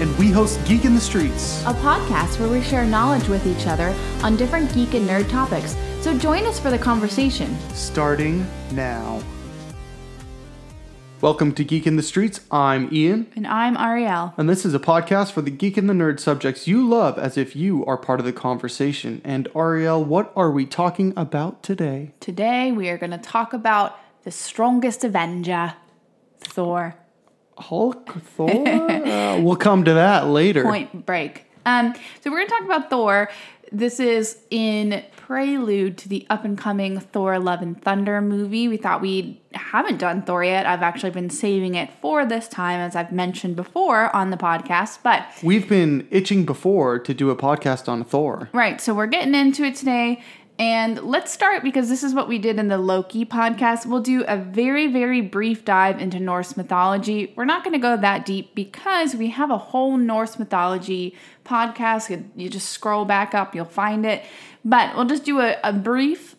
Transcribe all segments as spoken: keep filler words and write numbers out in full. and we host Geek in the Streets, a podcast where we share knowledge with each other on different geek and nerd topics. So join us for the conversation. Starting now. Welcome to Geek in the Streets. I'm Ian. And I'm Ariel. And this is a podcast for the geek and the nerd subjects you love as if you are part of the conversation. And Ariel, what are we talking about today? Today we are going to talk about the strongest Avenger, Thor. Hulk, Thor? uh, we'll come to that later. Point Break. Um, so we're going to talk about Thor. This is in prelude to the up-and-coming Thor Love and Thunder movie. We thought we haven't done Thor yet. I've actually been saving it for this time, as I've mentioned before on the podcast. But we've been itching before to do a podcast on Thor. Right, so we're getting into it today. And let's start, because this is what we did in the Loki podcast. We'll do a very, very brief dive into Norse mythology. We're not going to go that deep because we have a whole Norse mythology podcast. You just scroll back up, you'll find it. But we'll just do a, a brief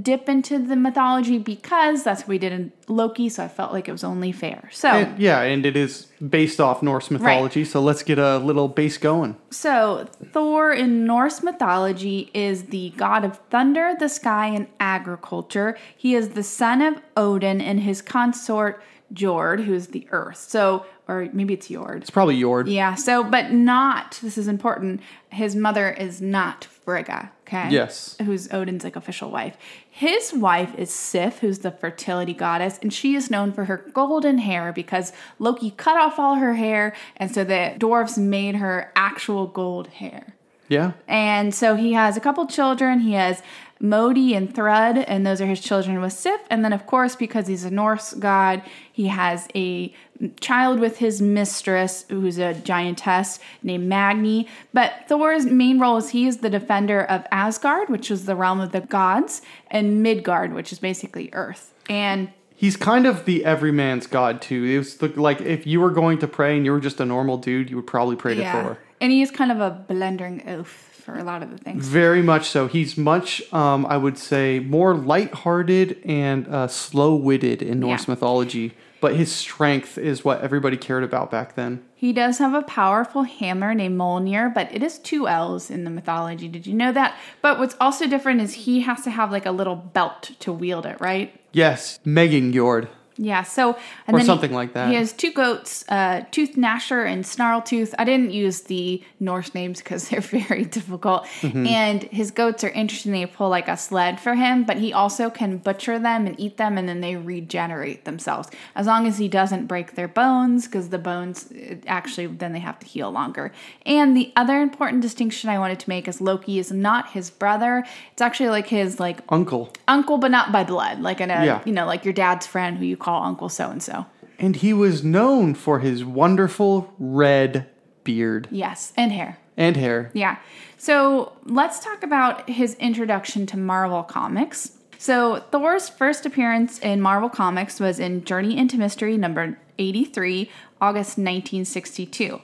dip into the mythology because that's what we did in Loki, so I felt like it was only fair. So and, yeah, and it is based off Norse mythology, right. So let's get a little base going. So Thor in Norse mythology is the god of thunder, the sky, and agriculture. He is the son of Odin and his consort Yord, who is the earth. So, or maybe it's Yord. It's probably Yord. Yeah, so, but not, this is important, his mother is not Frigga, okay? Yes. Who's Odin's, like, official wife. His wife is Sif, who's the fertility goddess, and she is known for her golden hair because Loki cut off all her hair, and so the dwarves made her actual gold hair. Yeah. And so he has a couple children. He has Modi and Thrud, and those are his children with Sif. And then, of course, because he's a Norse god, he has a child with his mistress, who's a giantess named Magni. But Thor's main role is he is the defender of Asgard, which is the realm of the gods, and Midgard, which is basically Earth. And he's kind of the everyman's god, too. It was the, like, if you were going to pray and you were just a normal dude, you would probably pray to yeah. Thor. And he is kind of a blundering oaf for a lot of the things. Very much so. He's much, um, I would say, more lighthearted and uh, slow-witted in Norse yeah. mythology. But his strength is what everybody cared about back then. He does have a powerful hammer named Mjolnir, but it is two L's in the mythology. Did you know that? But what's also different is he has to have like a little belt to wield it, right? Yes, Megingjord. Yeah, so... And or then something he, like that. He has two goats, uh, Tooth Gnasher and Snarltooth. I didn't use the Norse names because they're very difficult. Mm-hmm. And his goats are interesting. They pull like a sled for him, but he also can butcher them and eat them, and then they regenerate themselves. As long as he doesn't break their bones, because the bones, actually, then they have to heal longer. And the other important distinction I wanted to make is Loki is not his brother. It's actually like his, like... Uncle. Uncle, but not by blood. Like, in a, yeah. you know, like your dad's friend who you call Uncle So-and-so. And he was known for his wonderful red beard. Yes, and hair. And hair. Yeah. So let's talk about his introduction to Marvel Comics. So Thor's first appearance in Marvel Comics was in Journey into Mystery number eighty-three, August nineteen sixty-two.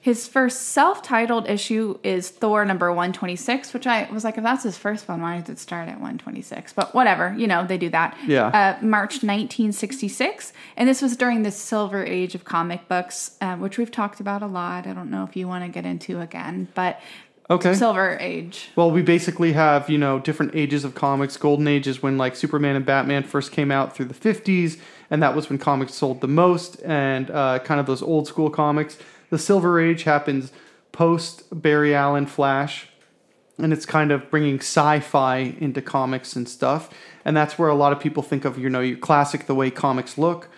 His first self-titled issue is Thor number one twenty-six, which I was like, if that's his first one, why does it start at one twenty-six? But whatever, you know, they do that. Yeah. Uh, March nineteen sixty-six, and this was during the Silver Age of comic books, uh, which we've talked about a lot. I don't know if you want to get into again, but... Okay. Silver Age. Well, we basically have, you know, different ages of comics. Golden Age is when, like, Superman and Batman first came out through the fifties, and that was when comics sold the most, and uh, kind of those old school comics. The Silver Age happens post Barry Allen Flash, and it's kind of bringing sci-fi into comics and stuff. And that's where a lot of people think of, you know, your classic, the way comics look.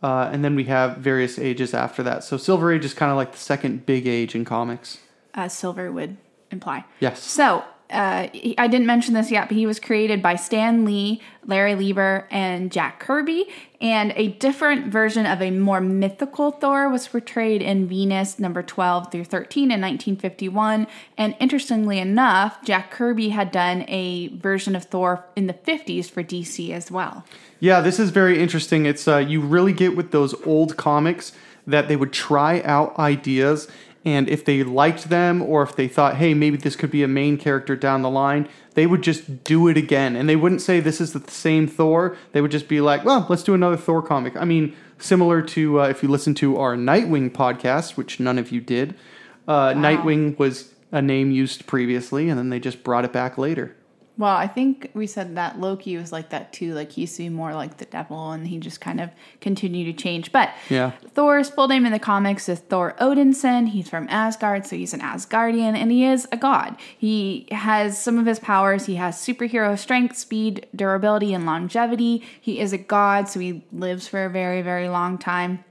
Uh, and then we have various ages after that. So Silver Age is kind of like the second big age in comics. As silver would imply. Yes. So... Uh, I didn't mention this yet, but he was created by Stan Lee, Larry Lieber, and Jack Kirby. And a different version of a more mythical Thor was portrayed in Venus number twelve through thirteen in nineteen fifty-one. And interestingly enough, Jack Kirby had done a version of Thor in the fifties for D C as well. Yeah, this is very interesting. It's uh, you really get with those old comics that they would try out ideas And if they liked them or if they thought, hey, maybe this could be a main character down the line, they would just do it again. And they wouldn't say this is the same Thor. They would just be like, well, let's do another Thor comic. I mean, similar to uh, if you listen to our Nightwing podcast, which none of you did, uh, wow. Nightwing was a name used previously, and then they just brought it back later. Well, I think we said that Loki was like that too. Like he used to be more like the devil, and he just kind of continued to change. But yeah. Thor's full name in the comics is Thor Odinson. He's from Asgard, so he's an Asgardian, and he is a god. He has some of his powers. He has superhero strength, speed, durability, and longevity. He is a god, so he lives for a very, very long time.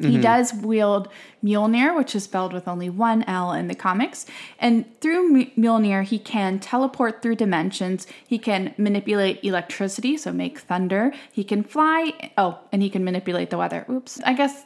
He mm-hmm. does wield Mjolnir, which is spelled with only one L in the comics. And through Mjolnir, he can teleport through dimensions. He can manipulate electricity, so make thunder. He can fly. Oh, and he can manipulate the weather. Oops. I guess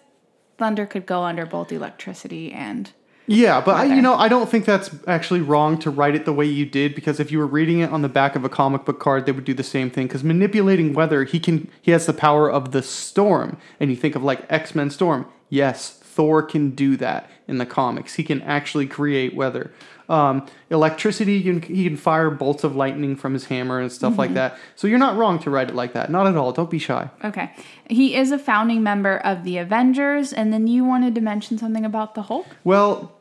thunder could go under both electricity and Yeah, but, I, you know, I don't think that's actually wrong to write it the way you did, because if you were reading it on the back of a comic book card, they would do the same thing. Because manipulating weather, he can he has the power of the storm. And you think of, like, X-Men Storm. Yes, Thor can do that in the comics. He can actually create weather. Um, electricity, you can, he can fire bolts of lightning from his hammer and stuff mm-hmm. like that. So you're not wrong to write it like that. Not at all. Don't be shy. Okay. He is a founding member of the Avengers. And then you wanted to mention something about the Hulk? Well,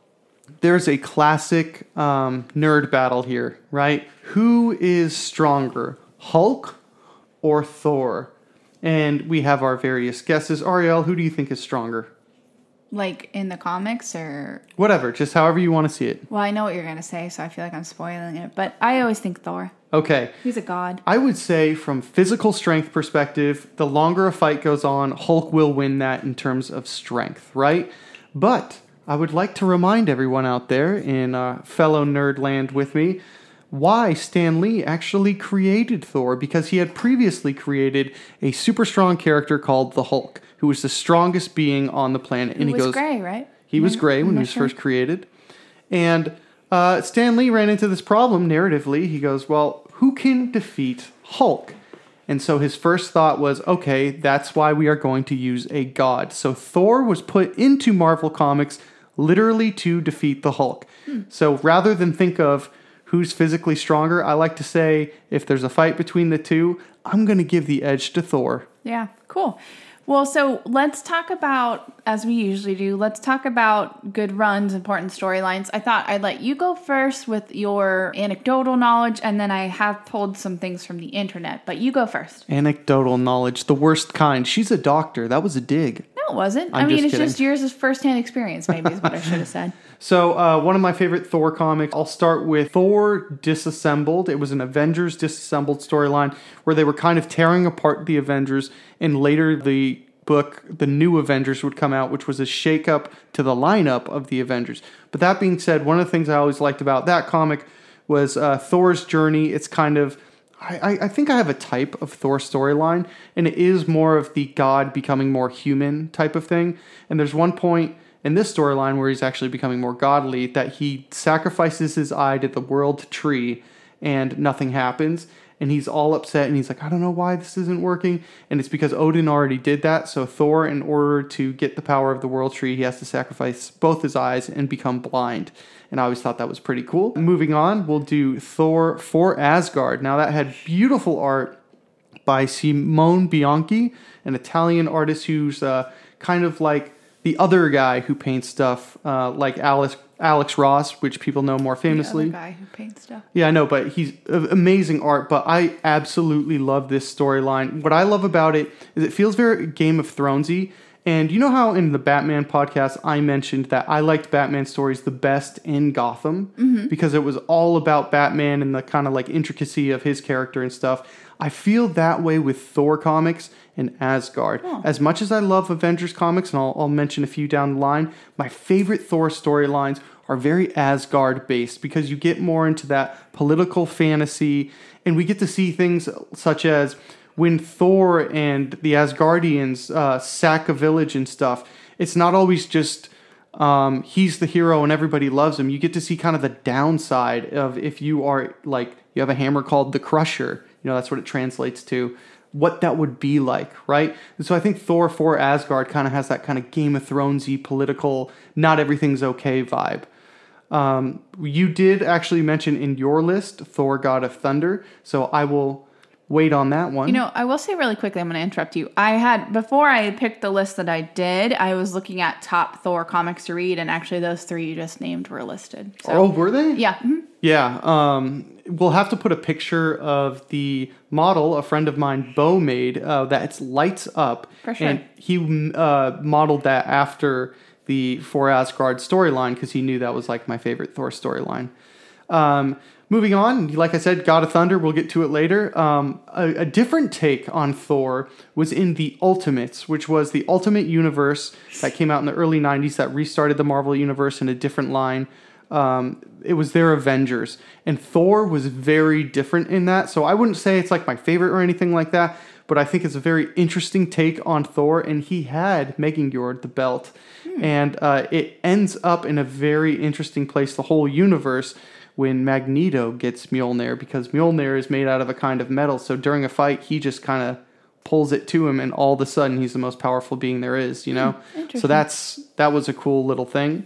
there's a classic um, nerd battle here, right? Who is stronger, Hulk or Thor? And we have our various guesses. Ariel, who do you think is stronger? Like in the comics or... Whatever, just however you want to see it. Well, I know what you're going to say, so I feel like I'm spoiling it. But I always think Thor. Okay. He's a god. I would say from physical strength perspective, the longer a fight goes on, Hulk will win that in terms of strength, right? But I would like to remind everyone out there in uh, fellow nerd land with me why Stan Lee actually created Thor, because he had previously created a super strong character called the Hulk, who was the strongest being on the planet. And he, he was goes, gray, right? He was gray when he was first created. And uh, Stan Lee ran into this problem narratively. He goes, well, who can defeat Hulk? And so his first thought was, okay, that's why we are going to use a god. So Thor was put into Marvel Comics literally to defeat the Hulk. Hmm. So rather than think of who's physically stronger, I like to say if there's a fight between the two, I'm going to give the edge to Thor. Yeah, cool. Well, so let's talk about, as we usually do, let's talk about good runs, important storylines. I thought I'd let you go first with your anecdotal knowledge, and then I have pulled some things from the internet, but you go first. Anecdotal knowledge, the worst kind. She's a doctor. That was a dig. No, it wasn't. I'm I mean, just it's kidding. Just yours is firsthand experience, maybe, is what I should have said. So uh, one of my favorite Thor comics, I'll start with Thor Disassembled. It was an Avengers Disassembled storyline where they were kind of tearing apart the Avengers, and later the book, The New Avengers, would come out, which was a shakeup to the lineup of the Avengers. But that being said, one of the things I always liked about that comic was uh, Thor's journey. It's kind of... I, I think I have a type of Thor storyline, and it is more of the god becoming more human type of thing. And there's one point in this storyline where he's actually becoming more godly that he sacrifices his eye to the world tree and nothing happens. And he's all upset and he's like, I don't know why this isn't working. And it's because Odin already did that. So Thor, in order to get the power of the world tree, he has to sacrifice both his eyes and become blind. And I always thought that was pretty cool. Moving on, we'll do Thor for Asgard. Now that had beautiful art by Simone Bianchi, an Italian artist who's uh, kind of like the other guy who paints stuff uh, like Alice Alex Ross, which people know more famously. The other guy who paints stuff. Yeah, I know, but he's amazing art, but I absolutely love this storyline. What I love about it is it feels very Game of Thrones-y, and you know how in the Batman podcast I mentioned that I liked Batman stories the best in Gotham mm-hmm. because it was all about Batman and the kind of like intricacy of his character and stuff. I feel that way with Thor comics and Asgard. Oh. As much as I love Avengers comics, and I'll, I'll mention a few down the line, my favorite Thor storylines are very Asgard-based because you get more into that political fantasy, and we get to see things such as when Thor and the Asgardians uh, sack a village and stuff, it's not always just um, he's the hero and everybody loves him. You get to see kind of the downside of if you are, like, you have a hammer called the Crusher. You know, that's what it translates to. what that would be like, right? And so I think Thor for Asgard kind of has that kind of Game of Thrones-y political, not everything's okay vibe. Um, you did actually mention in your list, Thor, God of Thunder. So I will wait on that one. You know, I will say really quickly, I'm going to interrupt you. I had, before I picked the list that I did, I was looking at top Thor comics to read, and actually those three you just named were listed. So. Oh, were they? Yeah. Mm-hmm. Yeah. Um, we'll have to put a picture of the model a friend of mine, Bo, made, uh, that lights up. For sure. And he uh, modeled that after the For Asgard storyline, because he knew that was like my favorite Thor storyline. Um, moving on, like I said, God of Thunder, we'll get to it later. Um, a, a different take on Thor was in The Ultimates, which was the Ultimate Universe that came out in the early nineties that restarted the Marvel Universe in a different line. Um, it was their Avengers, and Thor was very different in that. So I wouldn't say it's like my favorite or anything like that, but I think it's a very interesting take on Thor, and he had Megingjord, the belt, hmm. and uh, it ends up in a very interesting place, the whole universe, when Magneto gets Mjolnir, because Mjolnir is made out of a kind of metal, so during a fight, he just kind of pulls it to him, and all of a sudden, he's the most powerful being there is, you know? Hmm. So that's that was a cool little thing.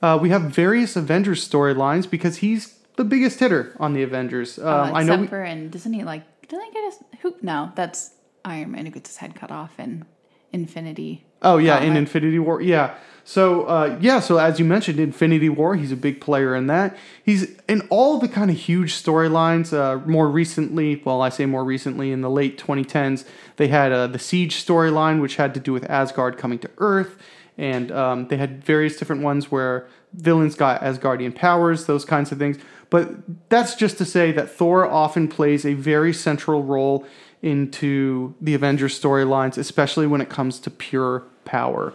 Uh, we have various Avengers storylines, because he's the biggest hitter on the Avengers. Uh, oh, I know we- for, and doesn't he, like, didn't I get his... Who? No, that's... Iron Man who gets his head cut off in Infinity. Oh yeah, in Infinity War. Yeah. So uh, yeah, so as you mentioned, Infinity War, he's a big player in that. He's in all the kind of huge storylines. Uh, more recently, well, I say more recently, in the late twenty tens, they had uh, the Siege storyline, which had to do with Asgard coming to Earth, and um, they had various different ones where villains got Asgardian powers, those kinds of things. But that's just to say that Thor often plays a very central role into the Avengers storylines, especially when it comes to pure power.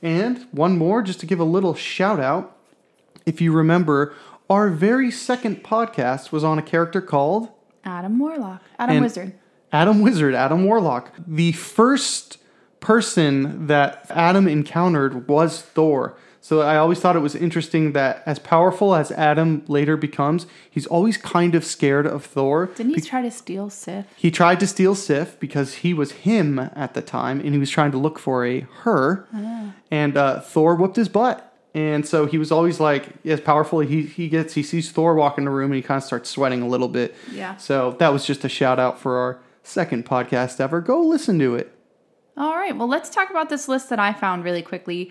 And one more, just to give a little shout out. If you remember, our very second podcast was on a character called... Adam Warlock. Adam Wizard. Adam Wizard, Adam Warlock. The first person that Adam encountered was Thor. So I always thought it was interesting that as powerful as Adam later becomes, he's always kind of scared of Thor. Didn't he Be- try to steal Sif? He tried to steal Sif because he was him at the time, and he was trying to look for a her. Ah. And uh, Thor whooped his butt. And so he was always like, as powerful he, he gets, he sees Thor walk in the room, and he kind of starts sweating a little bit. Yeah. So that was just a shout out for our second podcast ever. Go listen to it. All right. Well, let's talk about this list that I found really quickly.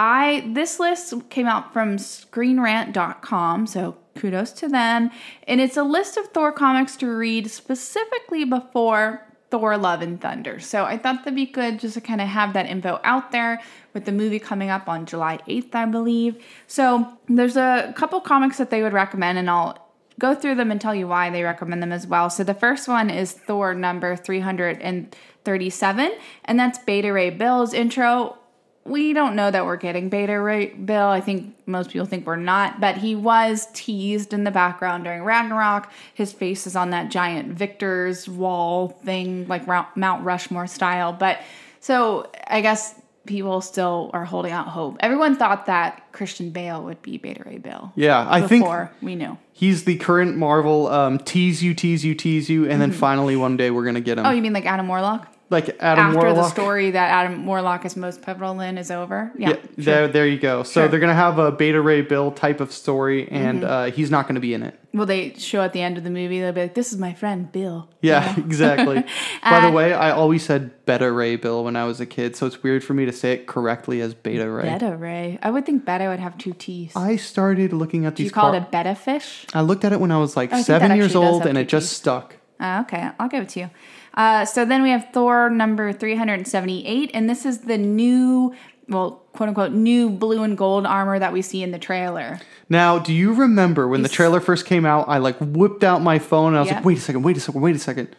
I this list came out from screen rant dot com, so kudos to them. And it's a list of Thor comics to read specifically before Thor Love and Thunder. So I thought that'd be good just to kind of have that info out there with the movie coming up on July eighth, I believe. So there's a couple comics that they would recommend, and I'll go through them and tell you why they recommend them as well. So the first one is Thor number three hundred thirty-seven, and that's Beta Ray Bill's intro. We don't know that we're getting Beta Ray Bill. I think most people think we're not, but he was teased in the background during Ragnarok. His face is on that giant Victor's wall thing, like Mount Rushmore style. But so I guess people still are holding out hope. Everyone thought that Christian Bale would be Beta Ray Bill. Yeah, I before think before we knew. He's the current Marvel um, tease you, tease you, tease you, and mm-hmm. then finally one day we're going to get him. Oh, you mean like Adam Warlock? Like Adam After Warlock. The story that Adam Warlock is most pivotal in is over. Yeah, yeah there, there you go. So sure. They're going to have a Beta Ray Bill type of story, and mm-hmm. uh, he's not going to be in it. Well, they show at the end of the movie, they'll be like, this is my friend, Bill. Yeah, you know? Exactly. By the way, I always said Beta Ray Bill when I was a kid, so it's weird for me to say it correctly as Beta Ray. Beta Ray. I would think Beta would have two T's. I started looking at these... Do you call car- it a betta fish? I looked at it when I was like I seven years old, and it just stuck. Oh, okay, I'll give it to you. Uh, so then we have Thor number three hundred seventy-eight, and this is the new, well, quote-unquote, new blue and gold armor that we see in the trailer. Now, do you remember when He's, the trailer first came out, I, like, whipped out my phone, and I was yep. like, wait a second, wait a second, wait a second.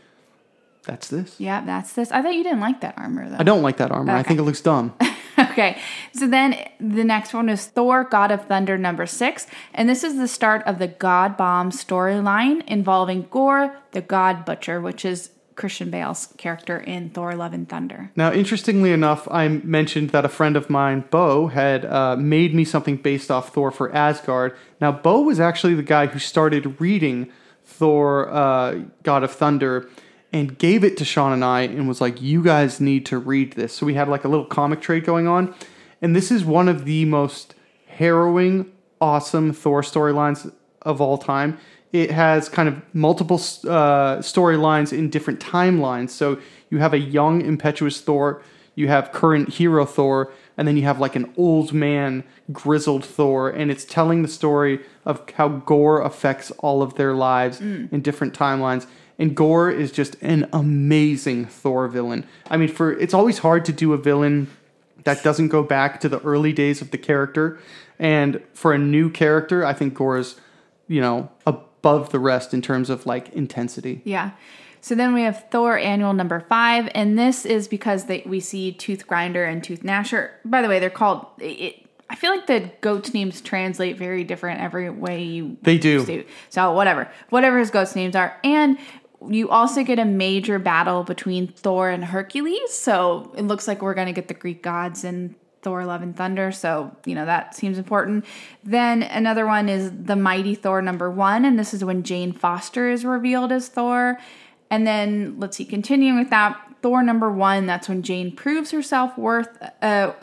That's this? Yeah, that's this. I thought you didn't like that armor, though. I don't like that armor. Okay. I think it looks dumb. Okay, so then the next one is Thor, God of Thunder, number six. And this is the start of the God Bomb storyline involving Gore, the God Butcher, which is Christian Bale's character in Thor Love and Thunder. Now, interestingly enough, I mentioned that a friend of mine, Bo, had uh, made me something based off Thor for Asgard. Now, Bo was actually the guy who started reading Thor, uh, God of Thunder. and gave it to Sean and I and was like, you guys need to read this. So we had like a little comic trade going on. And this is one of the most harrowing, awesome Thor storylines of all time. It has kind of multiple uh, storylines in different timelines. So you have a young, impetuous Thor, you have current hero Thor, and then you have like an old man, grizzled Thor. And it's telling the story of how Gore affects all of their lives mm. in different timelines. And Gore is just an amazing Thor villain. I mean, for it's always hard to do a villain that doesn't go back to the early days of the character. And for a new character, I think Gore is, you know, a above the rest in terms of like intensity. Yeah. So then we have Thor Annual number five, and this is because they, we see Tooth Grinder and Tooth Gnasher. By the way, they're called. It, I feel like the goat's names translate very different every way you. They do. State. So whatever, whatever his goat's names are, and you also get a major battle between Thor and Hercules. So it looks like we're going to get the Greek gods and Thor Love and Thunder, so you know that seems important. Then another one is the Mighty Thor number one, and this is when Jane Foster is revealed as Thor. And then let's see, continuing with that, Thor number one, that's when Jane proves herself worth uh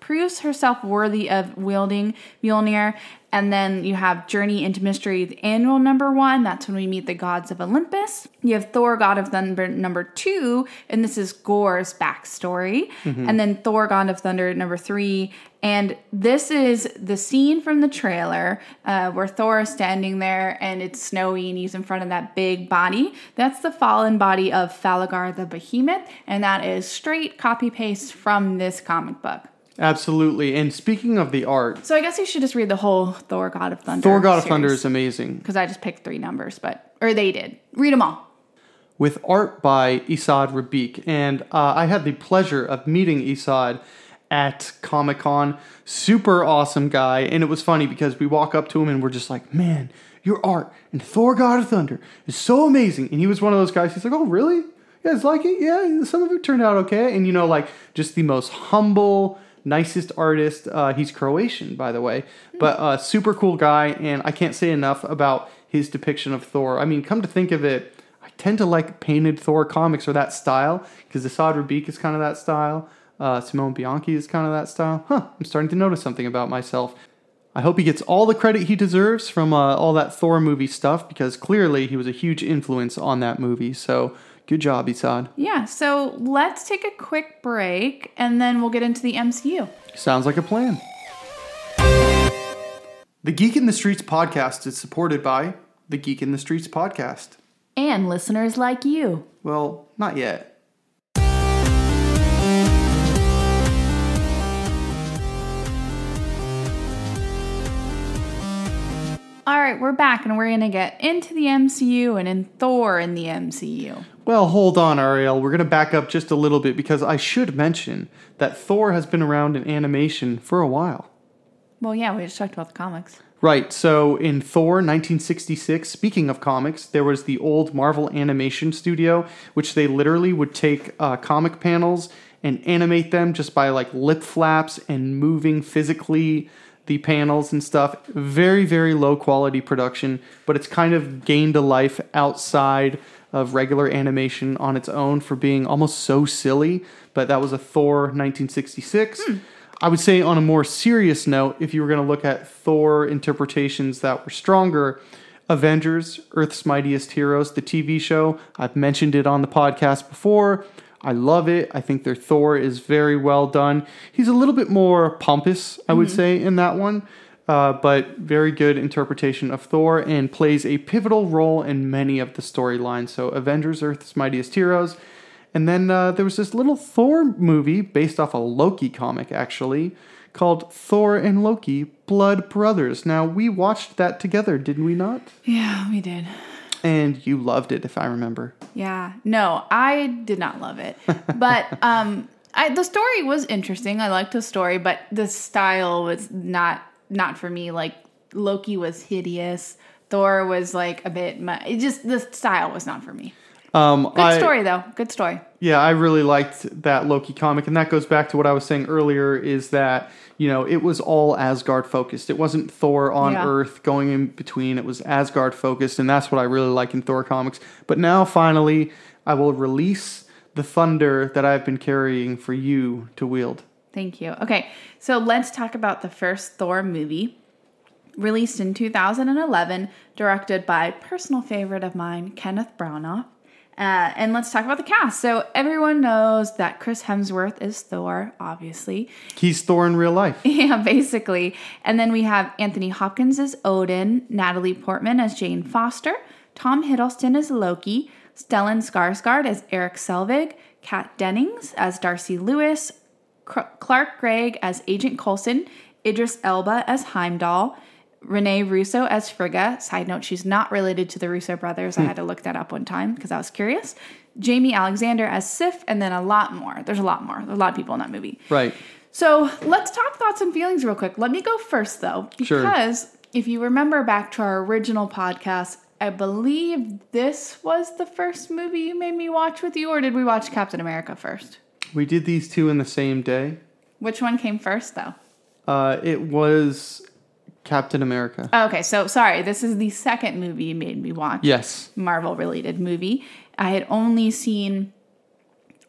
proves herself worthy of wielding Mjolnir. And then you have Journey into Mystery, the annual number one. That's when we meet the gods of Olympus. You have Thor, God of Thunder, number two. And this is Gore's backstory. Mm-hmm. And then Thor, God of Thunder, number three. And this is the scene from the trailer uh, where Thor is standing there and it's snowy and he's in front of that big body. That's the fallen body of Thalagar the Behemoth. And that is straight copy-paste from this comic book. Absolutely. And speaking of the art... So I guess you should just read the whole Thor God of Thunder Thor God series. of Thunder is amazing. Because I just picked three numbers, but... Or they did. Read them all. With art by Esad Rabik. And uh, I had the pleasure of meeting Esad at Comic-Con. Super awesome guy. And it was funny because we walk up to him and we're just like, man, your art and Thor God of Thunder is so amazing. And he was one of those guys, he's like, oh, really? You guys like it? Yeah, some of it turned out okay. And, you know, like, just the most humble... nicest artist. Uh, he's Croatian, by the way, but uh, super cool guy. And I can't say enough about his depiction of Thor. I mean, come to think of it, I tend to like painted Thor comics or that style because Esad Rabik is kind of that style. Uh, Simone Bianchi is kind of that style. Huh, I'm starting to notice something about myself. I hope he gets all the credit he deserves from uh, all that Thor movie stuff because clearly he was a huge influence on that movie. So good job, Esad. Yeah, so let's take a quick break, and then we'll get into the M C U. Sounds like a plan. The Geek in the Streets podcast is supported by the Geek in the Streets podcast. And listeners like you. Well, not yet. All right, we're back, and we're going to get into the M C U and in Thor in the M C U. Well, hold on, Ariel. We're going to back up just a little bit because I should mention that Thor has been around in animation for a while. Well, yeah, we just talked about the comics. Right. So in Thor nineteen sixty-six, speaking of comics, there was the old Marvel Animation Studio, which they literally would take uh, comic panels and animate them just by like lip flaps and moving physically the panels and stuff. Very, very low quality production, but it's kind of gained a life outside of regular animation on its own for being almost so silly, but that was a Thor nineteen sixty-six. Hmm. I would say on a more serious note, if you were going to look at Thor interpretations that were stronger, Avengers, Earth's Mightiest Heroes, the T V show, I've mentioned it on the podcast before. I love it. I think their Thor is very well done. He's a little bit more pompous, I mm-hmm. would say, in that one. Uh, but very good interpretation of Thor and plays a pivotal role in many of the storylines. So Avengers, Earth's Mightiest Heroes. And then uh, there was this little Thor movie based off a Loki comic, actually, called Thor and Loki, Blood Brothers. Now, we watched that together, didn't we not? Yeah, we did. And you loved it, if I remember. Yeah. No, I did not love it. But... um, I, the story was interesting. I liked the story, but the style was not... Not for me. Like, Loki was hideous. Thor was, like, a bit... Mu- it just... The style was not for me. Um, Good I, story, though. Good story. Yeah, I really liked that Loki comic, and that goes back to what I was saying earlier, is that, you know, it was all Asgard-focused. It wasn't Thor on yeah. Earth going in between. It was Asgard-focused, and that's what I really like in Thor comics. But now, finally, I will release the thunder that I've been carrying for you to wield. Thank you. Okay, so let's talk about the first Thor movie, released in two thousand eleven, directed by personal favorite of mine, Kenneth Branagh. Uh, and let's talk about the cast. So everyone knows that Chris Hemsworth is Thor, obviously. He's Thor in real life. Yeah, basically. And then we have Anthony Hopkins as Odin, Natalie Portman as Jane Foster, Tom Hiddleston as Loki, Stellan Skarsgård as Eric Selvig, Kat Dennings as Darcy Lewis, C- Clark Gregg as Agent Coulson, Idris Elba as Heimdall, Renee Russo as Frigga. Side note, she's not related to the Russo brothers. I had to look that up one time because I was curious. Jamie Alexander as Sif, and then a lot more. There's a lot more. There's a lot of people in that movie. Right. So let's talk thoughts and feelings real quick. Let me go first, though, because sure. if you remember back to our original podcast, I believe this was the first movie you made me watch with you, or did we watch Captain America first? We did these two in the same day. Which one came first, though? Uh, it was... Captain America. Okay, so sorry. This is the second movie you made me watch. Yes. Marvel-related movie. I had only seen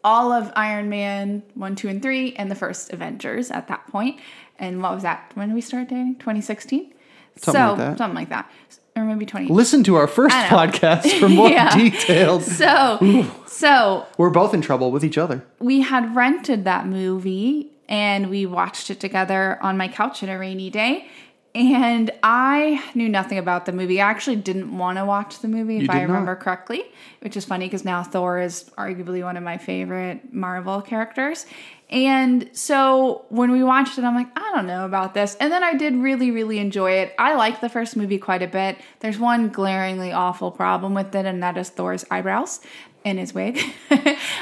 all of Iron Man one, two, and three and the first Avengers at that point. And what was that? When did we start dating? twenty sixteen? Something so, like that. Something like that. Or maybe twenty. Listen to our first podcast for more yeah. details. So, Ooh. so... We're both in trouble with each other. We had rented that movie and we watched it together on my couch on a rainy day. And I knew nothing about the movie. I actually didn't want to watch the movie, if I remember correctly, which is funny because now Thor is arguably one of my favorite Marvel characters. And so when we watched it, I'm like, I don't know about this. And then I did really, really enjoy it. I liked the first movie quite a bit. There's one glaringly awful problem with it, and that is Thor's eyebrows and his wig.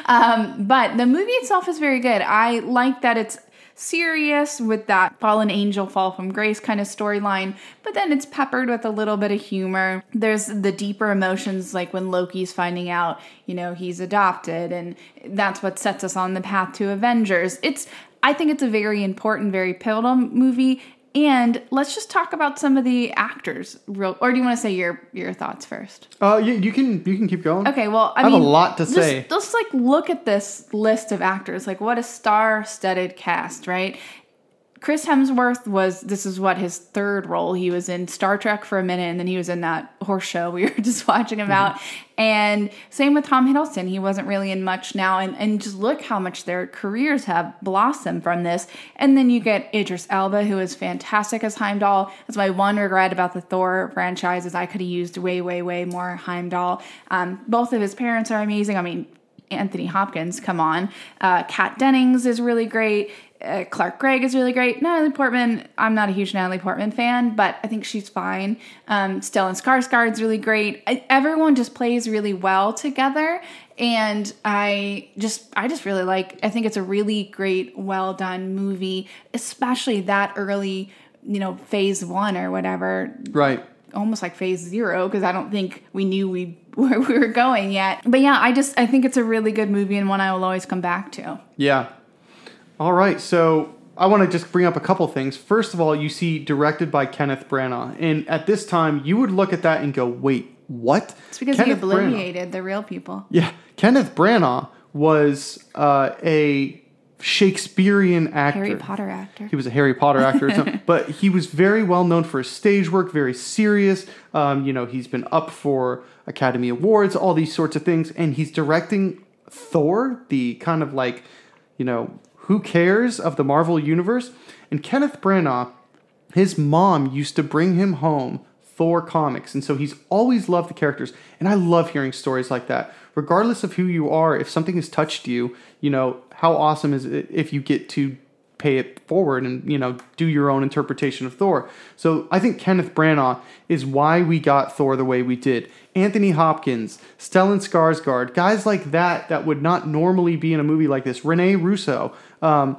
um, but the movie itself is very good. I like that it's serious with that fallen angel fall from grace kind of storyline, but then it's peppered with a little bit of humor. There's the deeper emotions, like when Loki's finding out, you know, he's adopted, and that's what sets us on the path to Avengers. It's, I think it's a very important, very pivotal movie. And let's just talk about some of the actors real, or do you want to say your, your thoughts first? Oh, uh, you, you can, you can keep going. Okay. Well, I, I mean, have a lot to just, say. Let's like look at this list of actors. Like, what a star-studded cast, right? Chris Hemsworth was, this is what his third role. He was in Star Trek for a minute, and then he was in that horse show we were just watching about. Mm-hmm. And same with Tom Hiddleston. He wasn't really in much now. And, and just look how much their careers have blossomed from this. And then you get Idris Elba, who is fantastic as Heimdall. That's my one regret about the Thor franchise is I could have used way, way, way more Heimdall. Um, both of his parents are amazing. I mean, Anthony Hopkins, come on. Uh, Kat Dennings is really great. Uh, Clark Gregg is really great. Natalie Portman, I'm not a huge Natalie Portman fan, but I think she's fine. Um, Stellan Skarsgård's really great. I, everyone just plays really well together, and I just, I just really like. I think it's a really great, well done movie, especially that early, you know, phase one or whatever. Right. Almost like phase zero, because I don't think we knew we where we were going yet. But yeah, I just I think it's a really good movie and one I will always come back to. Yeah. All right, so I want to just bring up a couple things. First of all, you see directed by Kenneth Branagh, and at this time you would look at that and go, "Wait, what?" It's because Kenneth he obliterated Branagh. The real people. Yeah, Kenneth Branagh was uh, a Shakespearean actor. Harry Potter actor. He was a Harry Potter actor. But he was very well known for his stage work, very serious. Um, you know, he's been up for Academy Awards, all these sorts of things. And he's directing Thor, the kind of like, you know, who cares of the Marvel Universe. And Kenneth Branagh, his mom used to bring him home Thor comics. And so he's always loved the characters. And I love hearing stories like that. Regardless of who you are, if something has touched you, you know, how awesome is it if you get to pay it forward and, you know, do your own interpretation of Thor. So I think Kenneth Branagh is why we got Thor the way we did. Anthony Hopkins, Stellan Skarsgård, guys like that that would not normally be in a movie like this. Rene Russo, um,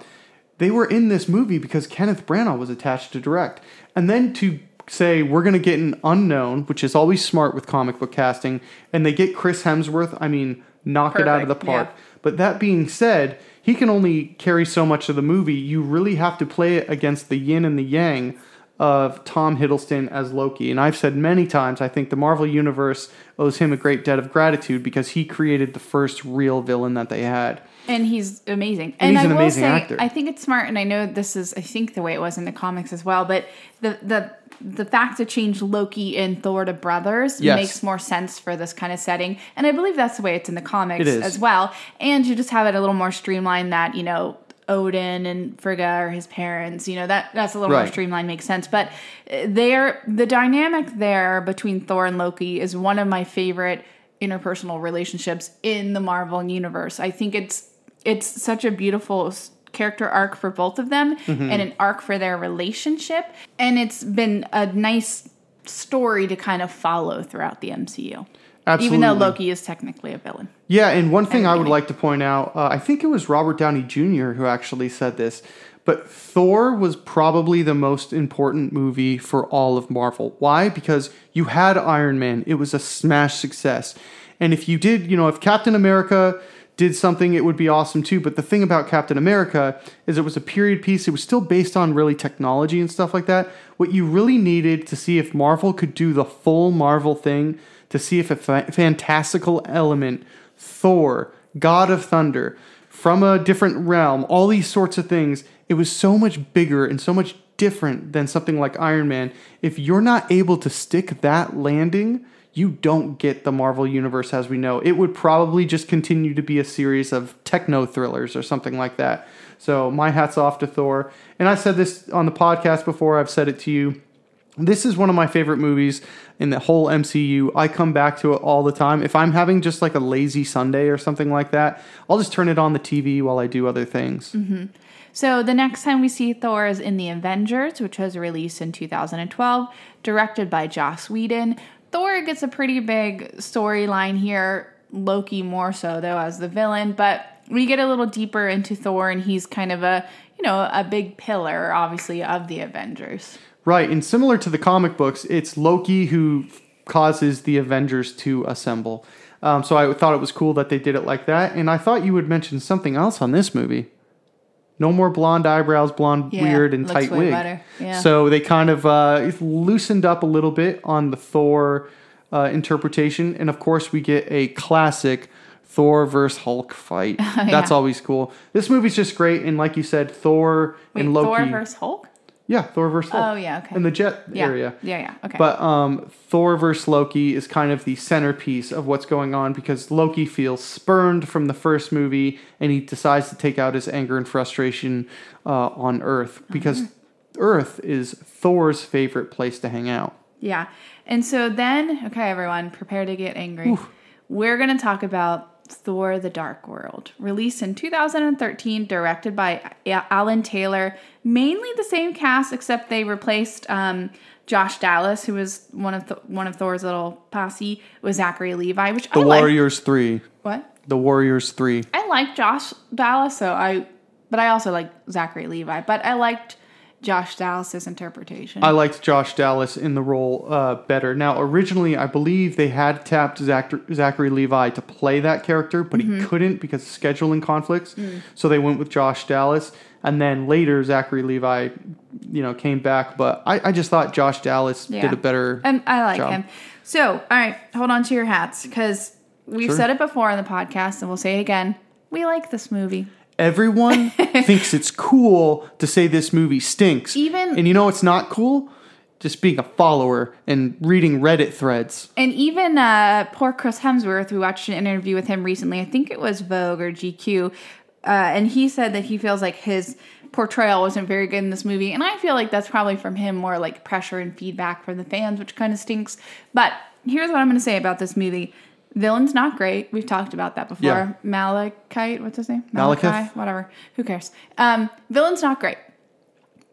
they were in this movie because Kenneth Branagh was attached to direct. And then to say we're going to get an unknown, which is always smart with comic book casting, and they get Chris Hemsworth. I mean, knock Perfect. it out of the park. Yeah. But that being said, he can only carry so much of the movie. You really have to play it against the yin and the yang of Tom Hiddleston as Loki. And I've said many times, I think the Marvel Universe owes him a great debt of gratitude because he created the first real villain that they had. And he's amazing. And, and he's an I will amazing say, actor. I think it's smart, and I know this is, I think, the way it was in the comics as well, but the the the fact to change Loki and Thor to brothers yes. makes more sense for this kind of setting. And I believe that's the way it's in the comics as well. And you just have it a little more streamlined that, you know, Odin and Frigga are his parents. You know, that that's a little right. more streamlined, makes sense. But there, the dynamic there between Thor and Loki is one of my favorite interpersonal relationships in the Marvel Universe. I think it's it's such a beautiful character arc for both of them mm-hmm. and an arc for their relationship. And it's been a nice story to kind of follow throughout the M C U. Absolutely. Even though Loki is technically a villain. Yeah, and one thing I would like to point out, uh, I think it was Robert Downey Junior who actually said this, but Thor was probably the most important movie for all of Marvel. Why? Because you had Iron Man. It was a smash success. And if you did, you know, if Captain America did something, it would be awesome too. But the thing about Captain America is it was a period piece. It was still based on really technology and stuff like that. What you really needed to see if Marvel could do the full Marvel thing, to see if a fa- fantastical element, Thor, God of Thunder, from a different realm, all these sorts of things, it was so much bigger and so much different than something like Iron Man. If you're not able to stick that landing, you don't get the Marvel Universe as we know. It would probably just continue to be a series of techno thrillers or something like that. So my hat's off to Thor. And I've said this on the podcast before. I've said it to you. This is one of my favorite movies in the whole M C U. I come back to it all the time. If I'm having just like a lazy Sunday or something like that, I'll just turn it on the T V while I do other things. Mm-hmm. So the next time we see Thor is in The Avengers, which was released in two thousand twelve, directed by Joss Whedon. Thor gets a pretty big storyline here, Loki more so though as the villain, but we get a little deeper into Thor and he's kind of a, you know, a big pillar obviously of The Avengers. Right, and similar to the comic books, it's Loki who causes the Avengers to assemble. Um, so I thought it was cool that they did it like that, and I thought you would mention something else on this movie. No more blonde eyebrows, blonde yeah, weird, and tight wig. Yeah. So they kind of uh, loosened up a little bit on the Thor uh, interpretation, and of course we get a classic Thor versus Hulk fight. Oh, yeah. That's always cool. This movie's just great, and like you said, Thor Wait, and Loki. Thor versus Hulk? Yeah, Thor versus Hulk. Oh, yeah, okay. In the jet yeah. area. Yeah, yeah, okay. But um, Thor versus Loki is kind of the centerpiece of what's going on because Loki feels spurned from the first movie and he decides to take out his anger and frustration uh, on Earth because mm-hmm. Earth is Thor's favorite place to hang out. Yeah. And so then, okay, everyone, prepare to get angry. Oof. We're going to talk about Thor the Dark World, released in two thousand thirteen, directed by Alan Taylor. Mainly the same cast, except they replaced um, Josh Dallas, who was one of Th- one of Thor's little posse, with Zachary Levi, which the I The Warriors like. three. What? The Warriors three. I like Josh Dallas, so I, but I also like Zachary Levi. But I liked Josh Dallas's interpretation. I liked Josh Dallas in the role uh, better. Now, originally, I believe they had tapped Zach- Zachary Levi to play that character, but mm-hmm. he couldn't because of scheduling conflicts. Mm. So they went with Josh Dallas. And then later, Zachary Levi, you know, came back. But I, I just thought Josh Dallas yeah. did a better um, I like job. him. So, all right, hold on to your hats because we've sure. said it before on the podcast and we'll say it again. We like this movie. Everyone thinks it's cool to say this movie stinks. Even And you know it's not cool? Just being a follower and reading Reddit threads. And even uh, poor Chris Hemsworth, we watched an interview with him recently. I think it was Vogue or G Q. Uh, and he said that he feels like his portrayal wasn't very good in this movie. And I feel like that's probably from him more like pressure and feedback from the fans, which kind of stinks. But here's what I'm going to say about this movie. Villain's not great. We've talked about that before. Yeah. Malachite, what's his name? Malachi, Malekith. Whatever. Who cares? Um, villain's not great.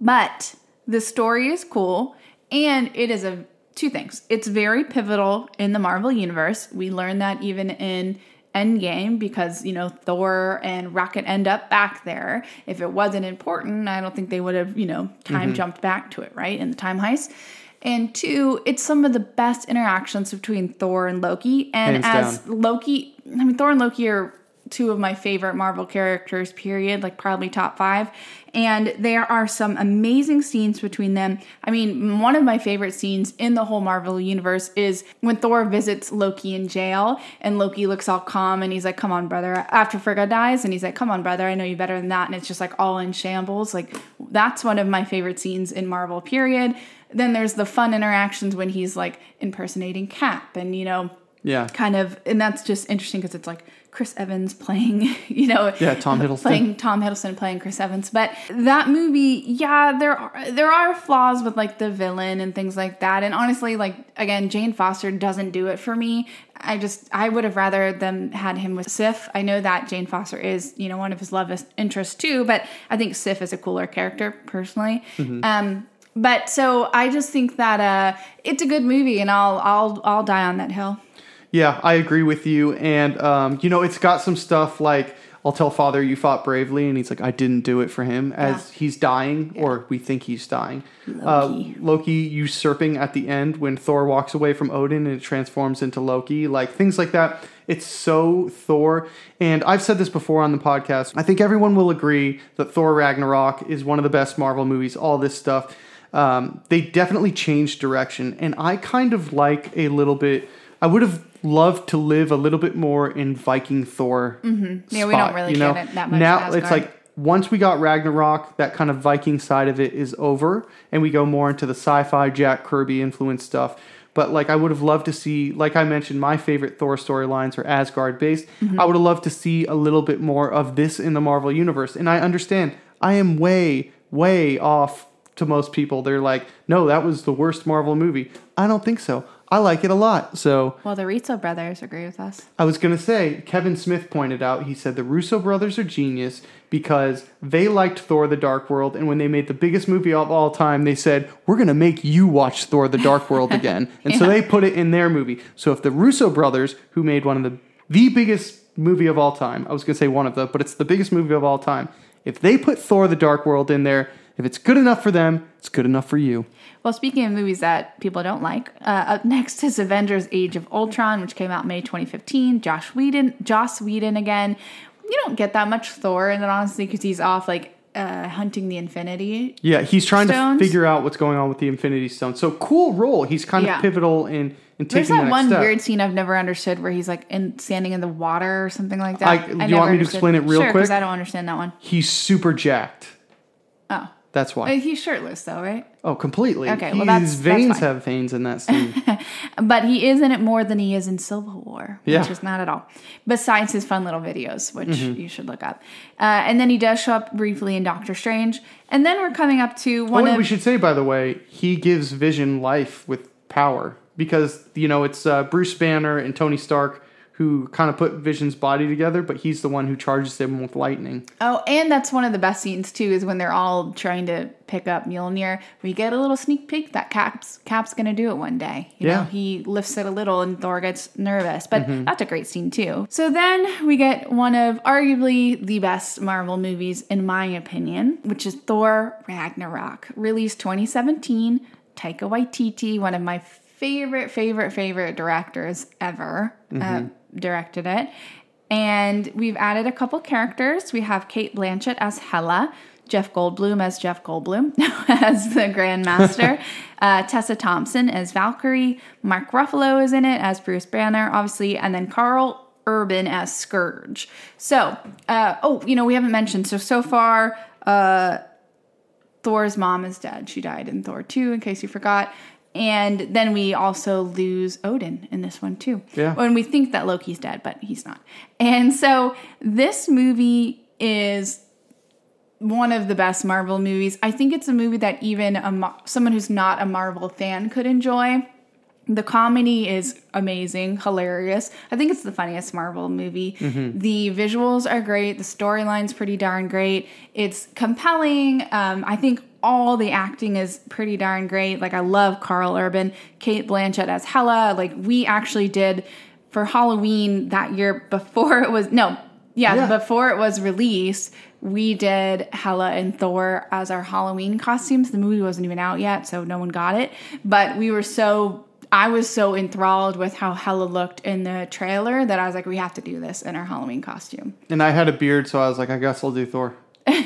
But the story is cool. And it is a two things. It's very pivotal in the Marvel Universe. We learned that even in Endgame because, you know, Thor and Rocket end up back there. If it wasn't important, I don't think they would have, you know, time mm-hmm. jumped back to it, right? In the time heist. And two, it's some of the best interactions between Thor and Loki. And Hands as down. Loki, I mean, Thor and Loki are two of my favorite Marvel characters, period, like probably top five. And there are some amazing scenes between them. I mean, one of my favorite scenes in the whole Marvel universe is when Thor visits Loki in jail, and Loki looks all calm and he's like, come on, brother, after Frigga dies. And he's like, come on, brother, I know you better than that. And it's just like all in shambles. Like, that's one of my favorite scenes in Marvel, period. Then there's the fun interactions when he's like impersonating Cap and, you know, yeah, kind of. And that's just interesting because it's like Chris Evans playing, you know, yeah, Tom Hiddleston playing Tom Hiddleston playing Chris Evans. But that movie, yeah, there are there are flaws with like the villain and things like that. And honestly, like again, Jane Foster doesn't do it for me. I just I would have rather them had him with Sif. I know that Jane Foster is, you know, one of his love interests too, but I think Sif is a cooler character personally. Mm-hmm. Um, but so I just think that uh, it's a good movie, and I'll I'll I'll die on that hill. Yeah, I agree with you. And, um, you know, it's got some stuff like, I'll tell Father you fought bravely. And he's like, I didn't do it for him as yeah. he's dying yeah. or we think he's dying. Loki. Uh, Loki usurping at the end when Thor walks away from Odin and it transforms into Loki. Like things like that. It's so Thor. And I've said this before on the podcast. I think everyone will agree that Thor Ragnarok is one of the best Marvel movies, all this stuff. Um, they definitely changed direction. And I kind of like a little bit... I would have loved to live a little bit more in Viking Thor. Mm-hmm. Yeah, spot, we don't really you know? get it that much. Now it's like once we got Ragnarok, that kind of Viking side of it is over, and we go more into the sci-fi Jack Kirby influenced stuff. But like, I would have loved to see, like I mentioned, my favorite Thor storylines are Asgard based. Mm-hmm. I would have loved to see a little bit more of this in the Marvel universe. And I understand I am way, way off to most people. They're like, no, that was the worst Marvel movie. I don't think so. I like it a lot, so... Well, the Russo brothers agree with us. I was going to say, Kevin Smith pointed out, he said the Russo brothers are genius because they liked Thor the Dark World, and when they made the biggest movie of all time, they said, we're going to make you watch Thor the Dark World again. And yeah. so they put it in their movie. So if the Russo brothers, who made one of the, the biggest movie of all time, I was going to say one of the, but it's the biggest movie of all time, if they put Thor the Dark World in there... If it's good enough for them, it's good enough for you. Well, speaking of movies that people don't like, uh, up next is Avengers Age of Ultron, which came out May twenty fifteen. Josh Whedon, Joss Whedon again. You don't get that much Thor in it, honestly, because he's off like uh, hunting the Infinity Yeah, he's trying Stones. to figure out what's going on with the Infinity Stone. So cool role. He's kind yeah. of pivotal in... There's that, that one step. weird scene I've never understood where he's like in, standing in the water or something like that. I, do I you want me understood. to explain it real sure, quick? Sure, because I don't understand that one. He's super jacked. Oh. That's why. He's shirtless, though, right? Oh, completely. Okay, well, that's, his veins that's have veins in that scene. But he is in it more than he is in Civil War, yeah. which is not at all. Besides his fun little videos, which mm-hmm. you should look up. Uh, and then he does show up briefly in Doctor Strange. And then we're coming up to one oh, of... We should say, by the way, he gives Vision life with power. Because, you know, it's uh, Bruce Banner and Tony Stark who kind of put Vision's body together, but he's the one who charges him with lightning. Oh, and that's one of the best scenes, too, is when they're all trying to pick up Mjolnir. We get a little sneak peek that Cap's, Cap's going to do it one day. You yeah. know, he lifts it a little and Thor gets nervous, but mm-hmm. that's a great scene, too. So then we get one of arguably the best Marvel movies, in my opinion, which is Thor Ragnarok, released twenty seventeen, Taika Waititi, one of my favorite, favorite, favorite directors ever. Mm-hmm. Uh, directed it, and we've added a couple characters. We have Kate Blanchett as Hela, Jeff Goldblum as Jeff Goldblum as the Grand Master, uh, Tessa Thompson as Valkyrie, Mark Ruffalo is in it as Bruce Banner, obviously, and then Carl Urban as Scourge. So, uh, oh, you know, we haven't mentioned, so, so far, uh, Thor's mom is dead. She died in Thor two, in case you forgot. And then we also lose Odin in this one, too. Yeah. When we think that Loki's dead, but he's not. And so this movie is one of the best Marvel movies. I think it's a movie that even a, someone who's not a Marvel fan could enjoy. The comedy is amazing, hilarious. I think it's the funniest Marvel movie. Mm-hmm. The visuals are great. The storyline's pretty darn great. It's compelling. Um, I think... All the acting is pretty darn great. Like, I love Carl Urban, Kate Blanchett as Hela. Like, we actually did for Halloween that year before it was, no, yeah, yeah. before it was released, we did Hela and Thor as our Halloween costumes. The movie wasn't even out yet, so no one got it. But we were so I was so enthralled with how Hela looked in the trailer that I was like, we have to do this in our Halloween costume. And I had a beard, so I was like, I guess I'll do Thor.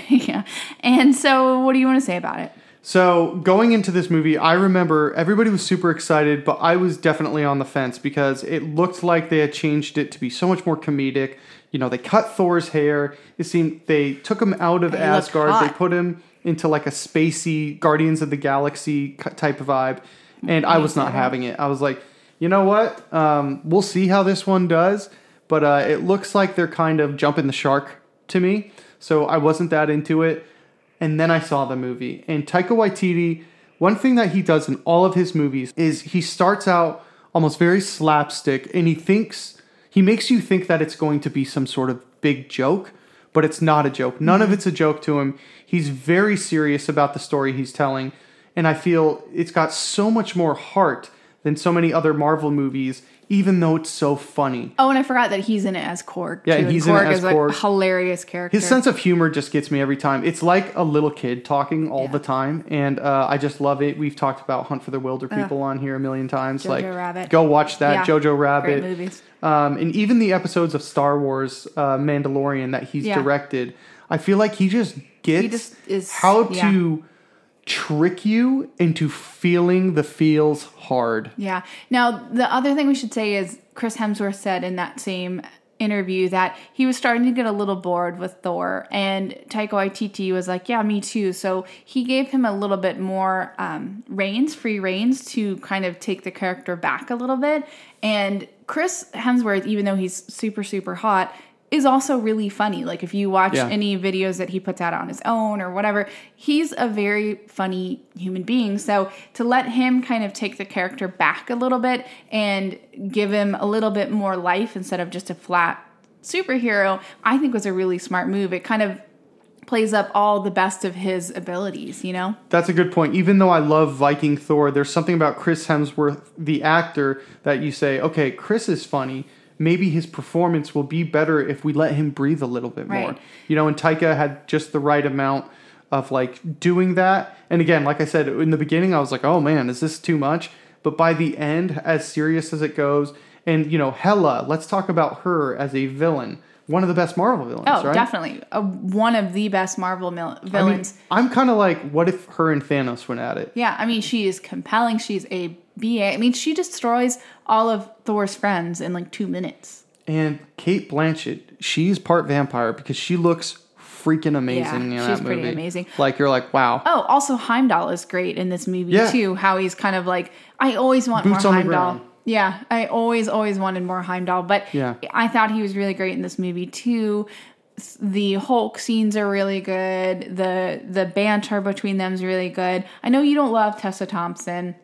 Yeah. And so what do you want to say about it? So going into this movie, I remember everybody was super excited, but I was definitely on the fence because it looked like they had changed it to be so much more comedic. You know, they cut Thor's hair. It seemed they took him out of he Asgard. They put him into like a spacey Guardians of the Galaxy type of vibe. And I was not having it. I was like, you know what? Um, we'll see how this one does. But uh, it looks like they're kind of jumping the shark to me. So I wasn't that into it. And then I saw the movie. And Taika Waititi, one thing that he does in all of his movies is he starts out almost very slapstick. And he thinks, he makes you think that it's going to be some sort of big joke. But it's not a joke. None of it's a joke to him. He's very serious about the story he's telling. And I feel it's got so much more heart than so many other Marvel movies, even though it's so funny. Oh, and I forgot that he's in it as Korg. Yeah, and he's Korg in it as Korg. Korg is like a hilarious character. His sense of humor just gets me every time. It's like a little kid talking all yeah. the time, and uh, I just love it. We've talked about Hunt for the Wilder People uh, on here a million times. Jojo like, Rabbit. Go watch that. Yeah. Jojo Rabbit. Great movies. Um, and even the episodes of Star Wars uh, Mandalorian that he's yeah. directed, I feel like he just gets he just is, how yeah. to... trick you into feeling the feels hard. Yeah. Now, the other thing we should say is Chris Hemsworth said in that same interview that he was starting to get a little bored with Thor, and Taika Waititi was like, yeah, me too. So he gave him a little bit more um, reins, free reins to kind of take the character back a little bit. And Chris Hemsworth, even though he's super, super hot, is also really funny. Like if you watch yeah. any videos that he puts out on his own or whatever, he's a very funny human being. So to let him kind of take the character back a little bit and give him a little bit more life instead of just a flat superhero, I think was a really smart move. It kind of plays up all the best of his abilities, you know? That's a good point. Even though I love Viking Thor, there's something about Chris Hemsworth, the actor, that you say, okay, Chris is funny. Maybe his performance will be better if we let him breathe a little bit more. Right. You know, and Taika had just the right amount of, like, doing that. And again, like I said, in the beginning, I was like, oh, man, is this too much? But by the end, as serious as it goes, and, you know, Hela, let's talk about her as a villain. One of the best Marvel villains, oh, right? Oh, definitely. Uh, one of the best Marvel mil- villains. I mean, I'm kind of like, what if her and Thanos went at it? Yeah, I mean, she is compelling. She's a... B A. I mean, she destroys all of Thor's friends in like two minutes. And Kate Blanchett, she's part vampire because she looks freaking amazing yeah, in that movie. Yeah, she's pretty amazing. Like, you're like, wow. Oh, also Heimdall is great in this movie yeah. too. How he's kind of like, I always want Boots more Heimdall. Yeah, I always, always wanted more Heimdall. But yeah. I thought he was really great in this movie too. The Hulk scenes are really good. The, the banter between them is really good. I know you don't love Tessa Thompson.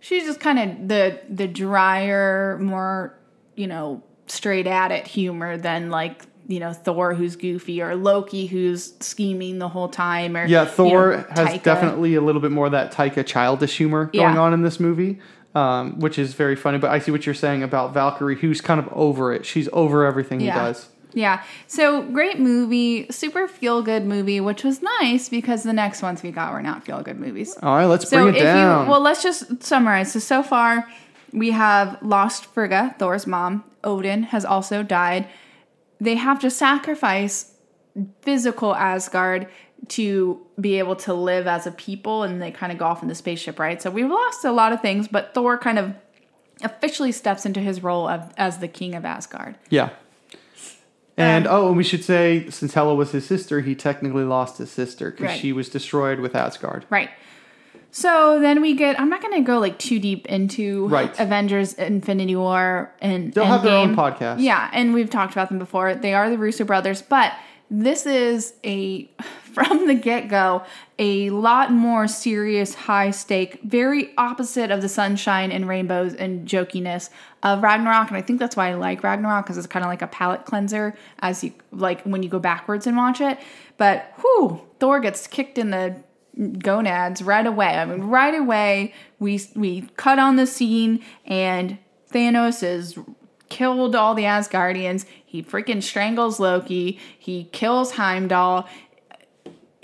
She's just kind of the the drier, more, you know, straight at it humor than like, you know, Thor who's goofy or Loki who's scheming the whole time. Or yeah, Thor you know, has definitely a little bit more of that Taika childish humor going yeah. on in this movie, um, which is very funny. But I see what you're saying about Valkyrie, who's kind of over it. She's over everything yeah. he does. Yeah. So great movie, super feel-good movie, which was nice because the next ones we got were not feel-good movies. All right, let's so bring it down. You, well, let's just summarize. So, so far, we have lost Frigga, Thor's mom. Odin has also died. They have to sacrifice physical Asgard to be able to live as a people, and they kind of go off in the spaceship, right? So we've lost a lot of things, but Thor kind of officially steps into his role of, as the king of Asgard. Yeah. And, um, oh, and we should say, since Hela was his sister, he technically lost his sister because right. she was destroyed with Asgard. Right. So then we get, I'm not going to go like too deep into right. Avengers, Infinity War, and They'll Endgame. Have their own podcast. Yeah, and we've talked about them before. They are the Russo brothers, but this is a, from the get-go, a lot more serious, high-stake, very opposite of the sunshine and rainbows and jokiness of Ragnarok. And I think that's why I like Ragnarok, because it's kind of like a palate cleanser as you like when you go backwards and watch it. But, whew, Thor gets kicked in the gonads right away. I mean, right away, we we cut on the scene, and Thanos is... killed all the Asgardians. He freaking strangles Loki. He kills Heimdall.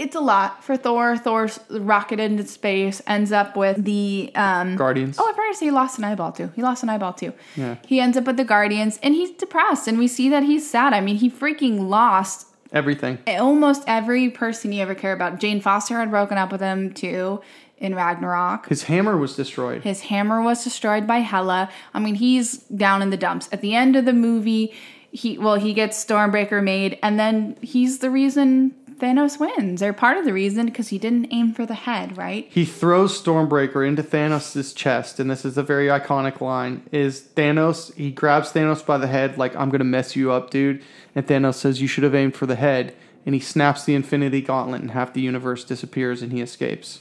it's a lot for Thor. Thor's rocketed into space, ends up with the... Um, Guardians. Oh, I forgot to say he lost an eyeball, too. He lost an eyeball, too. Yeah. He ends up with the Guardians, and he's depressed, and we see that he's sad. I mean, he freaking lost... Everything. Almost every person you ever care about. Jane Foster had broken up with him, too, in Ragnarok. His hammer was destroyed. His hammer was destroyed by Hela. I mean, he's down in the dumps. At the end of the movie, he well, he gets Stormbreaker made, and then he's the reason... Thanos wins. They're part of the reason because he didn't aim for the head, right? He throws Stormbreaker into Thanos' chest, and this is a very iconic line, is Thanos, he grabs Thanos by the head like, I'm going to mess you up, dude. And Thanos says, you should have aimed for the head. And he snaps the Infinity Gauntlet and half the universe disappears and he escapes.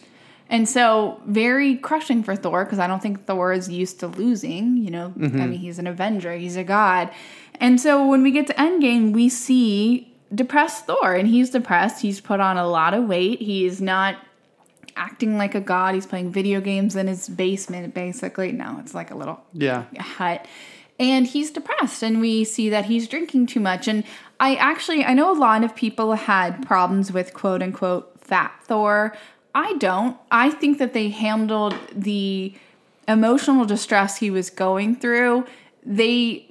And so very crushing for Thor because I don't think Thor is used to losing, you know? Mm-hmm. I mean, he's an Avenger. He's a god. And so when we get to Endgame, we see... depressed Thor, and he's depressed. He's put on a lot of weight. He's not acting like a god. He's playing video games in his basement, basically. No, it's like a little yeah. hut. And he's depressed, and we see that he's drinking too much. And I actually, I know a lot of people had problems with quote-unquote fat Thor. I don't. I think that they handled the emotional distress he was going through. They...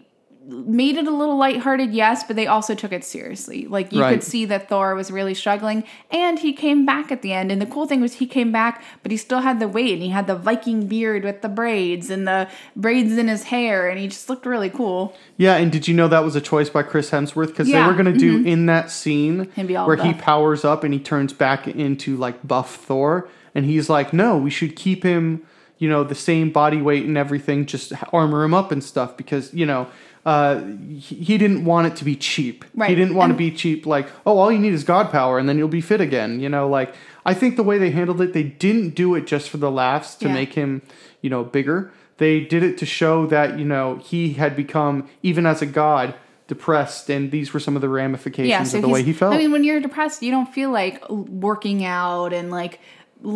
made it a little lighthearted, yes, but they also took it seriously. Like, you right. could see that Thor was really struggling, and he came back at the end. And the cool thing was he came back, but he still had the weight, and he had the Viking beard with the braids and the braids in his hair, and he just looked really cool. Yeah, and did you know that was a choice by Chris Hemsworth? Because yeah. they were going to do mm-hmm. in that scene where buff. He powers up and he turns back into, like, buff Thor. And he's like, no, we should keep him, you know, the same body weight and everything, just armor him up and stuff because, you know... Uh, he didn't want it to be cheap. Right. He didn't want and to be cheap like, oh, all you need is god power and then you'll be fit again. You know, like, I think the way they handled it, they didn't do it just for the laughs to yeah. make him, you know, bigger. They did it to show that, you know, he had become, even as a god, depressed, and these were some of the ramifications yeah, so of the way he felt. I mean, when you're depressed, you don't feel like working out and, like,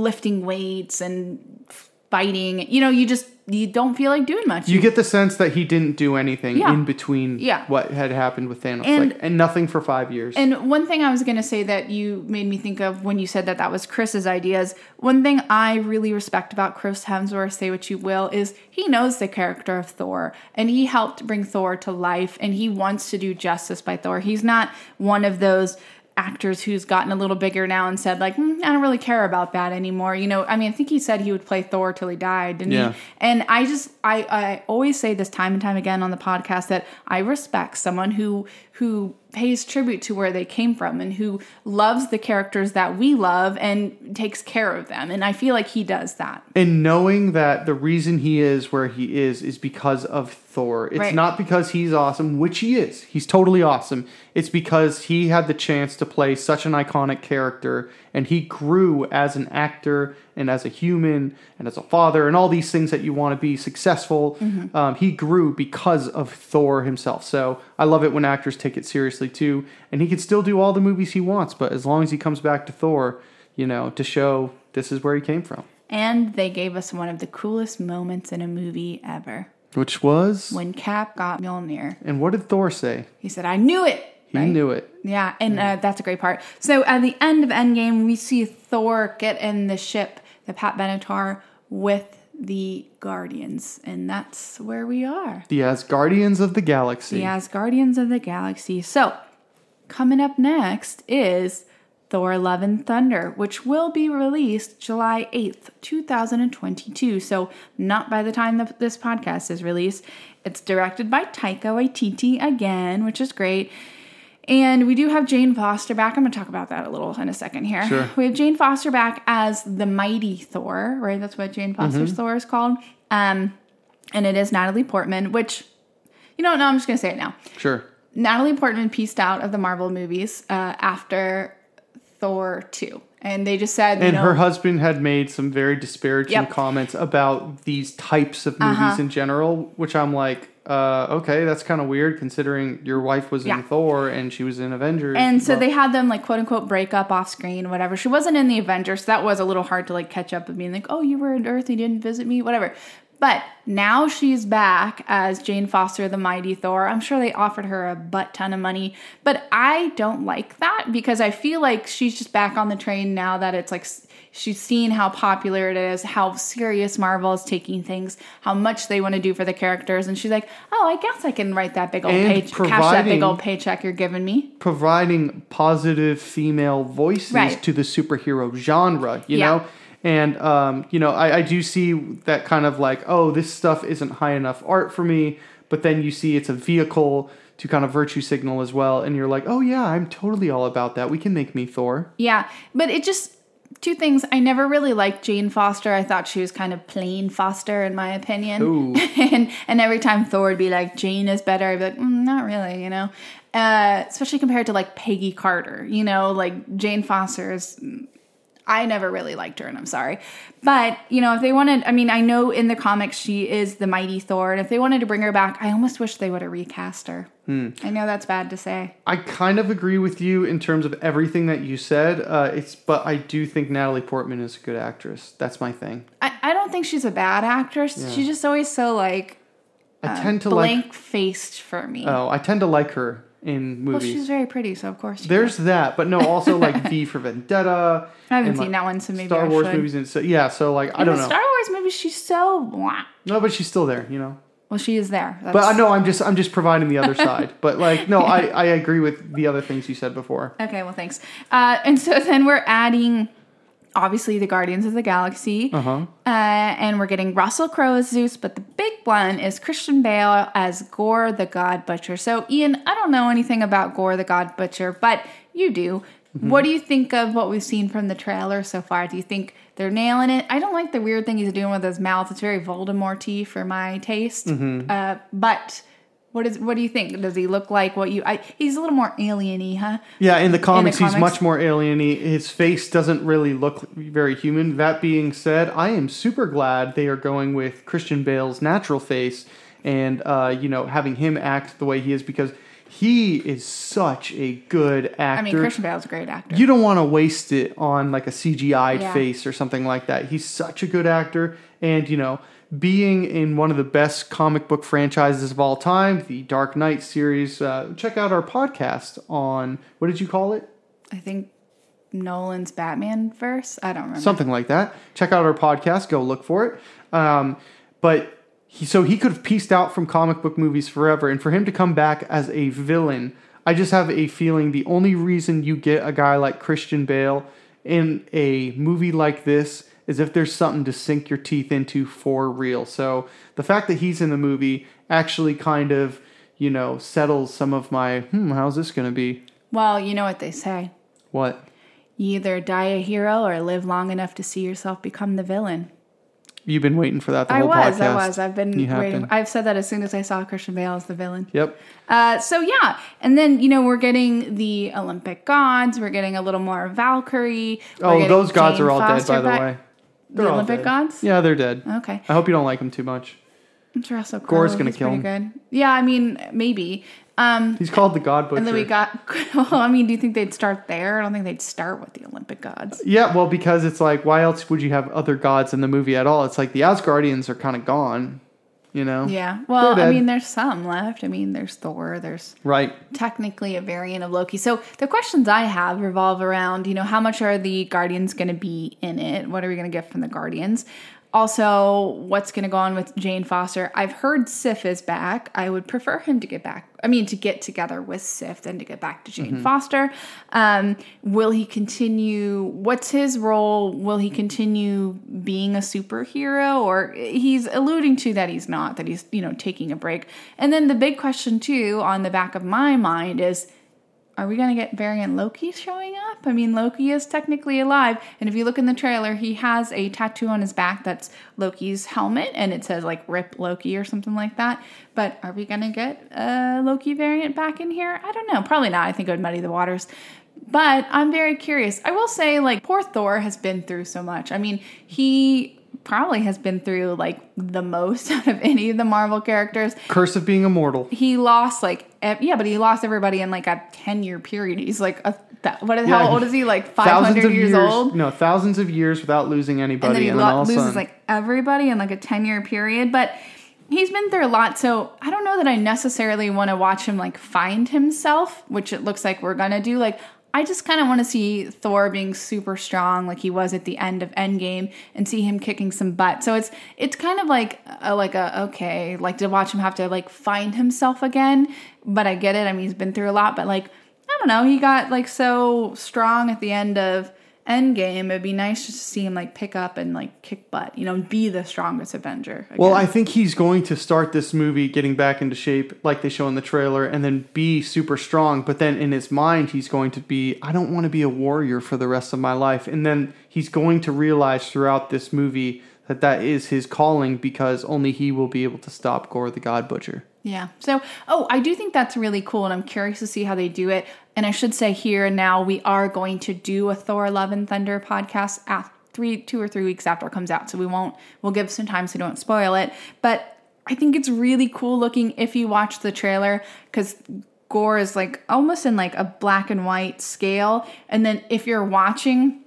lifting weights and... fighting, you know, you just, you don't feel like doing much. You get the sense that he didn't do anything yeah. in between yeah. what had happened with Thanos, and, like, and nothing for five years. And one thing I was going to say that you made me think of when you said that that was Chris's ideas, one thing I really respect about Chris Hemsworth, say what you will, is he knows the character of Thor, and he helped bring Thor to life, and he wants to do justice by Thor. He's not one of those actors who's gotten a little bigger now and said like, mm, I don't really care about that anymore. You know, I mean, I think he said he would play Thor till he died, didn't yeah. he? And I just, I, I always say this time and time again on the podcast that I respect someone who, who pays tribute to where they came from and who loves the characters that we love and takes care of them. And I feel like he does that. And knowing that the reason he is where he is is because of Thor. It's right. not because he's awesome, which he is. He's totally awesome. It's because he had the chance to play such an iconic character, and he grew as an actor and as a human and as a father and all these things that you want to be successful. Mm-hmm. Um, he grew because of Thor himself. So I love it when actors take it seriously too. And he can still do all the movies he wants, but as long as he comes back to Thor, you know, to show this is where he came from. And they gave us one of the coolest moments in a movie ever. Which was? When Cap got Mjolnir. And what did Thor say? He said, I knew it. He right? knew it. Yeah, and yeah. Uh, that's a great part. So at the end of Endgame, we see Thor get in the ship, the Pat Benatar, with the Guardians. And that's where we are. The Asgardians of the Galaxy. The Asgardians of the Galaxy. So coming up next is Thor Love and Thunder, which will be released July eighth, twenty twenty-two. So not by the time the, this podcast is released. It's directed by Taika Waititi again, which is great. And we do have Jane Foster back. I'm going to talk about that a little in a second here. Sure. We have Jane Foster back as the mighty Thor, right? That's what Jane Foster's mm-hmm. Thor is called. Um, and it is Natalie Portman, which, you know, no, I'm just going to say it now. Sure. Natalie Portman pieced out of the Marvel movies uh, after Thor two. And they just said, you and know, her husband had made some very disparaging yep. comments about these types of movies uh-huh. in general, which I'm like, Uh, okay, that's kind of weird considering your wife was yeah. in Thor and she was in Avengers. And so well, they had them like quote unquote break up off screen, whatever. She wasn't in the Avengers, so that was a little hard to like catch up and being like, oh, you were in Earth, you didn't visit me, whatever. But now she's back as Jane Foster, the Mighty Thor. I'm sure they offered her a butt ton of money, but I don't like that because I feel like she's just back on the train now that it's like she's seen how popular it is, how serious Marvel is taking things, how much they want to do for the characters. And she's like, oh, I guess I can write that big old page, cash that big old paycheck you're giving me. Providing positive female voices right. to the superhero genre, you yeah. know? And, um, you know, I, I do see that kind of like, oh, this stuff isn't high enough art for me. But then you see it's a vehicle to kind of virtue signal as well. And you're like, oh, yeah, I'm totally all about that. We can make me Thor. Yeah, but it just... Two things. I never really liked Jane Foster. I thought she was kind of plain Foster, in my opinion. Ooh. and and every time Thor would be like, Jane is better, I'd be like, mm, not really, you know? Uh, especially compared to like Peggy Carter, you know? Like Jane Foster is... I never really liked her, and I'm sorry. But, you know, if they wanted... I mean, I know in the comics she is the Mighty Thor, and if they wanted to bring her back, I almost wish they would have recast her. Hmm. I know that's bad to say. I kind of agree with you in terms of everything that you said, uh, it's but I do think Natalie Portman is a good actress. That's my thing. I, I don't think she's a bad actress. Yeah. She's just always so, like, I uh, tend to blank-faced like, for me. Oh, I tend to like her. In movies. Well, she's very pretty, so of course. There's can. that, but no, also like V for Vendetta. I haven't seen like that one, so maybe Star I Wars should. movies and so yeah, so like Even I don't know. Star Wars movies, she's so blah. No, but she's still there, you know. Well, she is there. That's... But I uh, know I'm just I'm just providing the other side. But like no, I I agree with the other things you said before. Okay, well thanks. Uh, and so then we're adding. Obviously, the Guardians of the Galaxy, uh-huh. uh, and we're getting Russell Crowe as Zeus, but the big one is Christian Bale as Gore, the God Butcher. So, Ian, I don't know anything about Gore, the God Butcher, but you do. Mm-hmm. What do you think of what we've seen from the trailer so far? Do you think they're nailing it? I don't like the weird thing he's doing with his mouth. It's very Voldemort-y for my taste, mm-hmm. uh, but... What is? What do you think? Does he look like what you... I, he's a little more alien-y, huh? Yeah, in the comics, in the comics. he's much more alien-y. His face doesn't really look very human. That being said, I am super glad they are going with Christian Bale's natural face and, uh, you know, having him act the way he is because he is such a good actor. I mean, Christian Bale's a great actor. You don't want to waste it on, like, a C G I'd yeah. face or something like that. He's such a good actor and, you know... Being in one of the best comic book franchises of all time, the Dark Knight series, uh, check out our podcast on, what did you call it? I think Nolan's Batman verse. I don't remember. Something like that. Check out our podcast. Go look for it. Um, but he, so he could have pieced out from comic book movies forever. And for him to come back as a villain, I just have a feeling the only reason you get a guy like Christian Bale in a movie like this is if there's something to sink your teeth into for real. So the fact that he's in the movie actually kind of, you know, settles some of my, hmm, how's this going to be? Well, you know what they say. What? You either die a hero or live long enough to see yourself become the villain. You've been waiting for that the I whole was, podcast. I was, I was. I've been you waiting. Been. I've said that as soon as I saw Christian Bale as the villain. Yep. Uh, so, yeah. And then, you know, we're getting the Olympic gods. We're getting a little more Valkyrie. Oh, those Jane gods are all Foster dead, by back. the way. They're the Olympic gods? Yeah, they're dead. Okay. I hope you don't like them too much. I'm sure Russell Crowe. Gore's going to kill him. Good. Yeah, I mean, maybe. Um, He's called the God Butcher. And then we got... Well, I mean, do you think they'd start there? I don't think they'd start with the Olympic gods. Yeah, well, because it's like, why else would you have other gods in the movie at all? It's like the Asgardians are kind of gone, you know? Yeah. Well, I mean, there's some left. I mean, there's Thor. There's right. technically a variant of Loki. So the questions I have revolve around, you know, how much are the Guardians going to be in it? What are we going to get from the Guardians? Also, what's going to go on with Jane Foster? I've heard Sif is back. I would prefer him to get back. I mean, to get together with Sif than to get back to Jane mm-hmm. Foster. Um, will he continue? What's his role? Will he continue being a superhero? Or he's alluding to that he's not, that he's, you know, taking a break. And then the big question, too, on the back of my mind is, are we going to get variant Loki showing up? I mean, Loki is technically alive. And if you look in the trailer, he has a tattoo on his back that's Loki's helmet. And it says, like, RIP Loki or something like that. But are we going to get a Loki variant back in here? I don't know. Probably not. I think it would muddy the waters. But I'm very curious. I will say, like, poor Thor has been through so much. I mean, he... probably has been through like the most out of any of the Marvel characters. Curse of being immortal. He lost like, yeah, but he lost everybody in like a ten-year period. He's like, a th- what? Is, yeah. How old is he? Like five hundred years, years old? No, thousands of years without losing anybody. And then he and lo- then all loses sudden, like everybody in like a ten-year period. But he's been through a lot, so I don't know that I necessarily want to watch him like find himself, which it looks like we're going to do. Like, I just kind of want to see Thor being super strong like he was at the end of Endgame and see him kicking some butt. So it's it's kind of like a, like a okay, like to watch him have to like find himself again, but I get it. I mean, he's been through a lot, but like I don't know, he got like so strong at the end of Endgame. It'd be nice just to see him like pick up and like kick butt, you know, be the strongest Avenger again. Well, I think he's going to start this movie getting back into shape like they show in the trailer and then be super strong. But then in his mind, he's going to be, I don't want to be a warrior for the rest of my life. And then he's going to realize throughout this movie that that is his calling because only he will be able to stop Gore the God Butcher. Yeah. So, oh, I do think that's really cool, and I'm curious to see how they do it. And I should say here and now we are going to do a Thor Love and Thunder podcast after three, two or three weeks after it comes out. So we won't, we'll give some time so we don't spoil it. But I think it's really cool looking if you watch the trailer, because Gore is like almost in like a black and white scale. And then if you're watching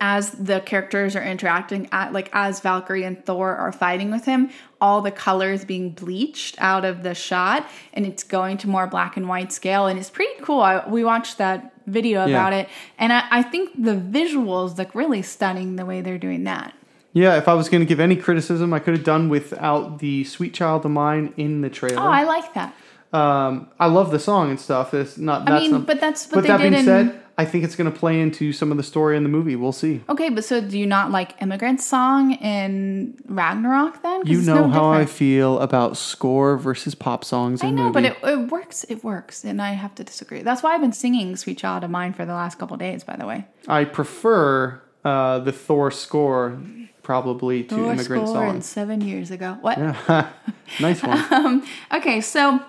as the characters are interacting, at, like as Valkyrie and Thor are fighting with him, all the colors being bleached out of the shot, and it's going to more black and white scale, and it's pretty cool. I, we watched that video about yeah. it, and I, I think the visuals look really stunning the way they're doing that. Yeah, if I was going to give any criticism, I could have done without the Sweet Child of Mine in the trailer. Oh, I like that. Um, I love the song and stuff. It's not. That's I mean, not, but that's what but they that did being in, said, I think it's going to play into some of the story in the movie. We'll see. Okay, but so do you not like Immigrant Song in Ragnarok then? You know no how different. I feel about score versus pop songs in movies. I know, movie. but it, it works. It works, and I have to disagree. That's why I've been singing "Sweet Child of Mine" for the last couple of days. By the way, I prefer uh, the Thor score. Probably to Thor Immigrant score Song. And seven years ago. What? Yeah. Nice one. um, okay, so.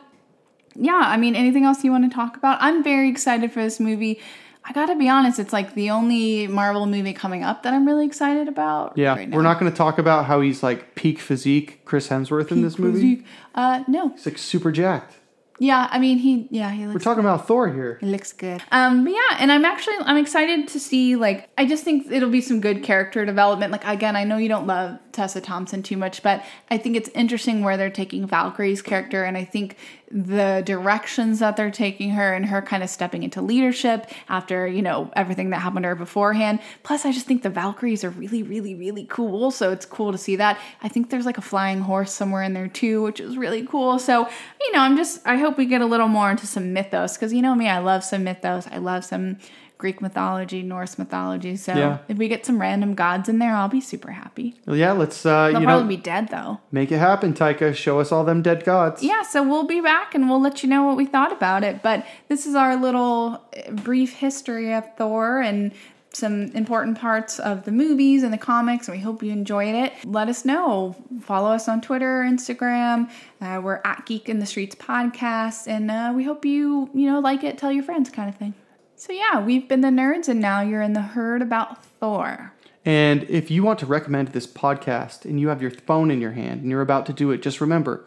Yeah, I mean, anything else you want to talk about? I'm very excited for this movie. I got to be honest, it's like the only Marvel movie coming up that I'm really excited about. Yeah, right now. We're not going to talk about how he's like peak physique Chris Hemsworth peak in this movie. Physique. Uh, no. He's like super jacked. Yeah, I mean, he, yeah, he looks We're talking good. about Thor here. He looks good. Um, but yeah, and I'm actually, I'm excited to see, like, I just think it'll be some good character development. Like, again, I know you don't love Tessa Thompson too much, but I think it's interesting where they're taking Valkyrie's character, and I think the directions that they're taking her and her kind of stepping into leadership after, you know, everything that happened to her beforehand. Plus, I just think the Valkyries are really, really, really cool, so it's cool to see that. I think there's like a flying horse somewhere in there too, which is really cool. So, you know, I'm just, I hope we get a little more into some mythos, because you know me, I love some mythos. I love some Greek mythology, Norse mythology. So yeah. If we get some random gods in there, I'll be super happy. Well, yeah, let's... Uh, They'll you probably know, be dead, though. Make it happen, Taika. Show us all them dead gods. Yeah, so we'll be back and we'll let you know what we thought about it. But this is our little brief history of Thor and some important parts of the movies and the comics, and we hope you enjoyed it. Let us know. Follow us on Twitter, Instagram. Uh, we're at Geek in the Streets Podcast, and uh, we hope you, you know, like it, tell your friends kind of thing. So yeah, we've been the nerds, and now you're in the herd about Thor. And if you want to recommend this podcast and you have your phone in your hand and you're about to do it, just remember,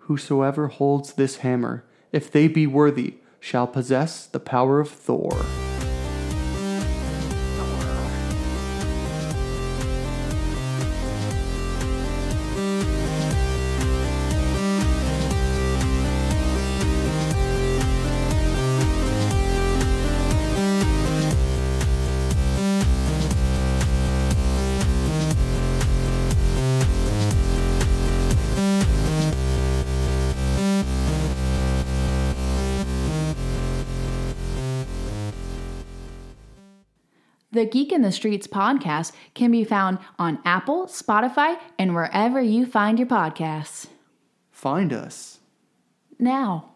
whosoever holds this hammer, if they be worthy, shall possess the power of Thor. The Geek in the Streets podcast can be found on Apple, Spotify, and wherever you find your podcasts. Find us. Now.